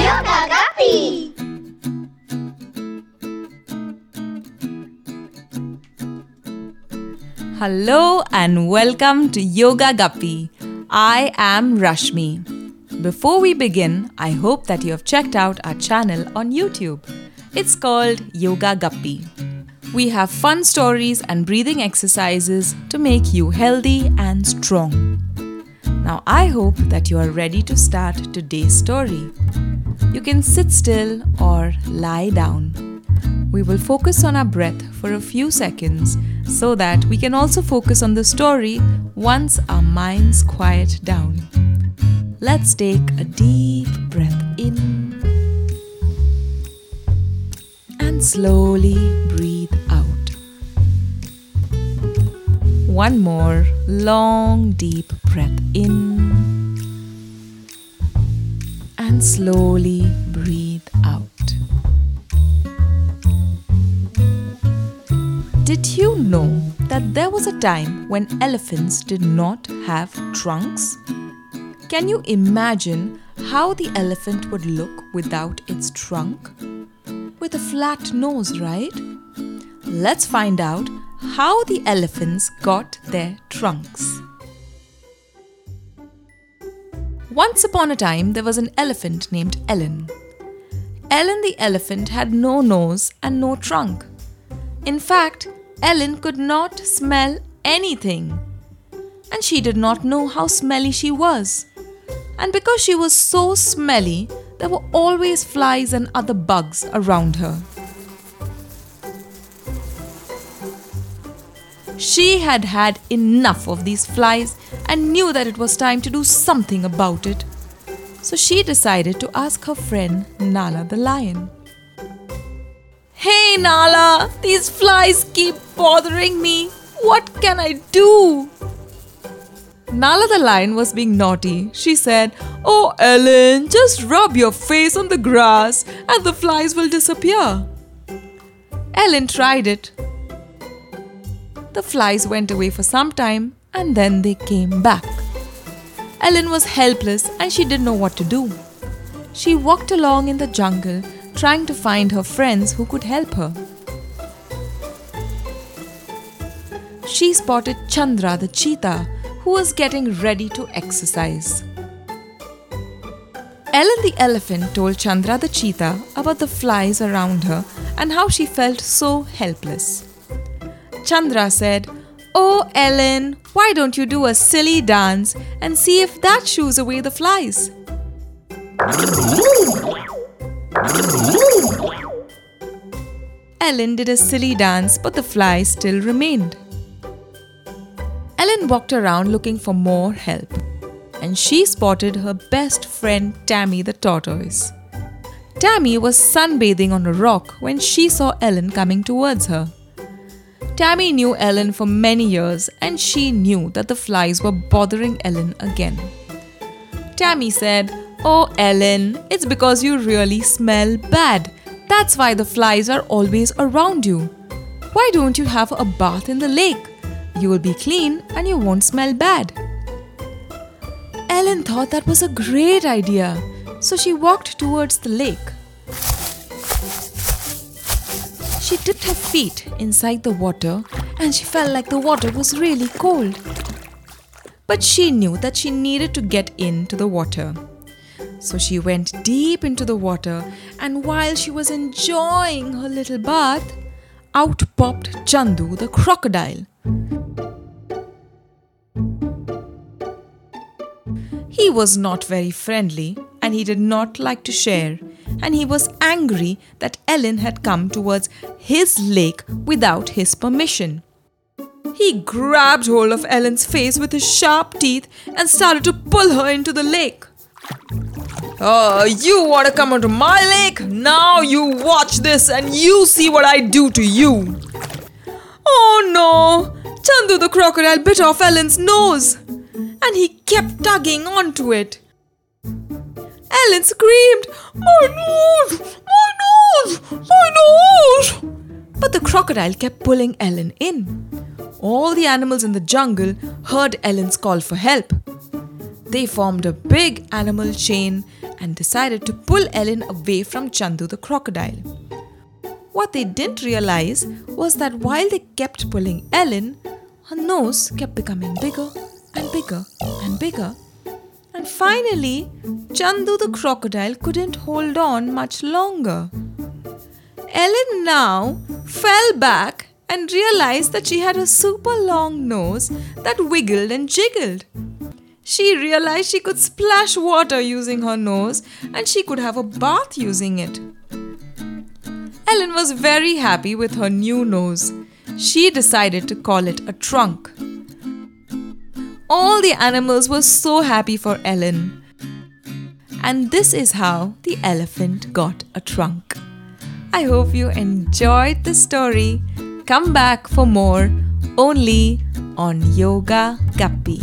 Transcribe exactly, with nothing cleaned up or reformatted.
Yoga Guppy! Hello and welcome to Yoga Guppy. I am Rashmi. Before we begin, I hope that you have checked out our channel on YouTube. It's called Yoga Guppy. We have fun stories and breathing exercises to make you healthy and strong. Now I hope that you are ready to start today's story. You can sit still or lie down. We will focus on our breath for a few seconds so that we can also focus on the story once our minds quiet down. Let's take a deep breath in and slowly breathe out. One more long deep breath in and slowly breathe out. Did you know that there was a time when elephants did not have trunks? Can you imagine how the elephant would look without its trunk? With a flat nose, right? Let's find out how the elephants got their trunks. Once upon a time, there was an elephant named Ellen. Ellen the elephant had no nose and no trunk. In fact, Ellen could not smell anything. And she did not know how smelly she was. And because she was so smelly, there were always flies and other bugs around her. She had had enough of these flies and knew that it was time to do something about it. So she decided to ask her friend Nala the lion. "Hey Nala, these flies keep bothering me. What can I do?" Nala the lion was being naughty. She said, "Oh Ellen, just rub your face on the grass and the flies will disappear." Ellen tried it. The flies went away for some time and then they came back. Ellen was helpless and she didn't know what to do. She walked along in the jungle trying to find her friends who could help her. She spotted Chandra the cheetah, who was getting ready to exercise. Ellen the elephant told Chandra the cheetah about the flies around her and how she felt so helpless. Chandra said, "Oh Ellen, why don't you do a silly dance and see if that shoos away the flies?" Ellen did a silly dance, but the flies still remained. Ellen walked around looking for more help, and she spotted her best friend Tammy the tortoise. Tammy was sunbathing on a rock when she saw Ellen coming towards her. Tammy knew Ellen for many years and she knew that the flies were bothering Ellen again. Tammy said, "Oh Ellen, it's because you really smell bad. That's why the flies are always around you. Why don't you have a bath in the lake? You will be clean and you won't smell bad." Ellen thought that was a great idea, so she walked towards the lake. She dipped her feet inside the water and she felt like the water was really cold. But she knew that she needed to get into the water. So she went deep into the water, and while she was enjoying her little bath, out popped Chandu the crocodile. He was not very friendly and he did not like to share, and he was angry that Ellen had come towards his lake without his permission. He grabbed hold of Ellen's face with his sharp teeth and started to pull her into the lake. "Oh, you want to come onto my lake? Now you watch this and you see what I do to you." Oh no! Chandu the crocodile bit off Ellen's nose. And he kept tugging onto it. Ellen screamed, "My nose! My nose! My nose!" But the crocodile kept pulling Ellen in. all the animals in the jungle heard Ellen's call for help. They formed a big animal chain and decided to pull Ellen away from Chandu the crocodile. What they didn't realize was that while they kept pulling Ellen, her nose kept becoming bigger and bigger and bigger. And finally, Chandu the crocodile couldn't hold on much longer. Ellen now fell back and realized that she had a super long nose that wiggled and jiggled. She realized she could splash water using her nose and she could have a bath using it. Ellen was very happy with her new nose. She decided to call it a trunk. All the animals were so happy for Ellen. And this is how the elephant got a trunk. I hope you enjoyed the story. Come back for more only on Yoga Guppy.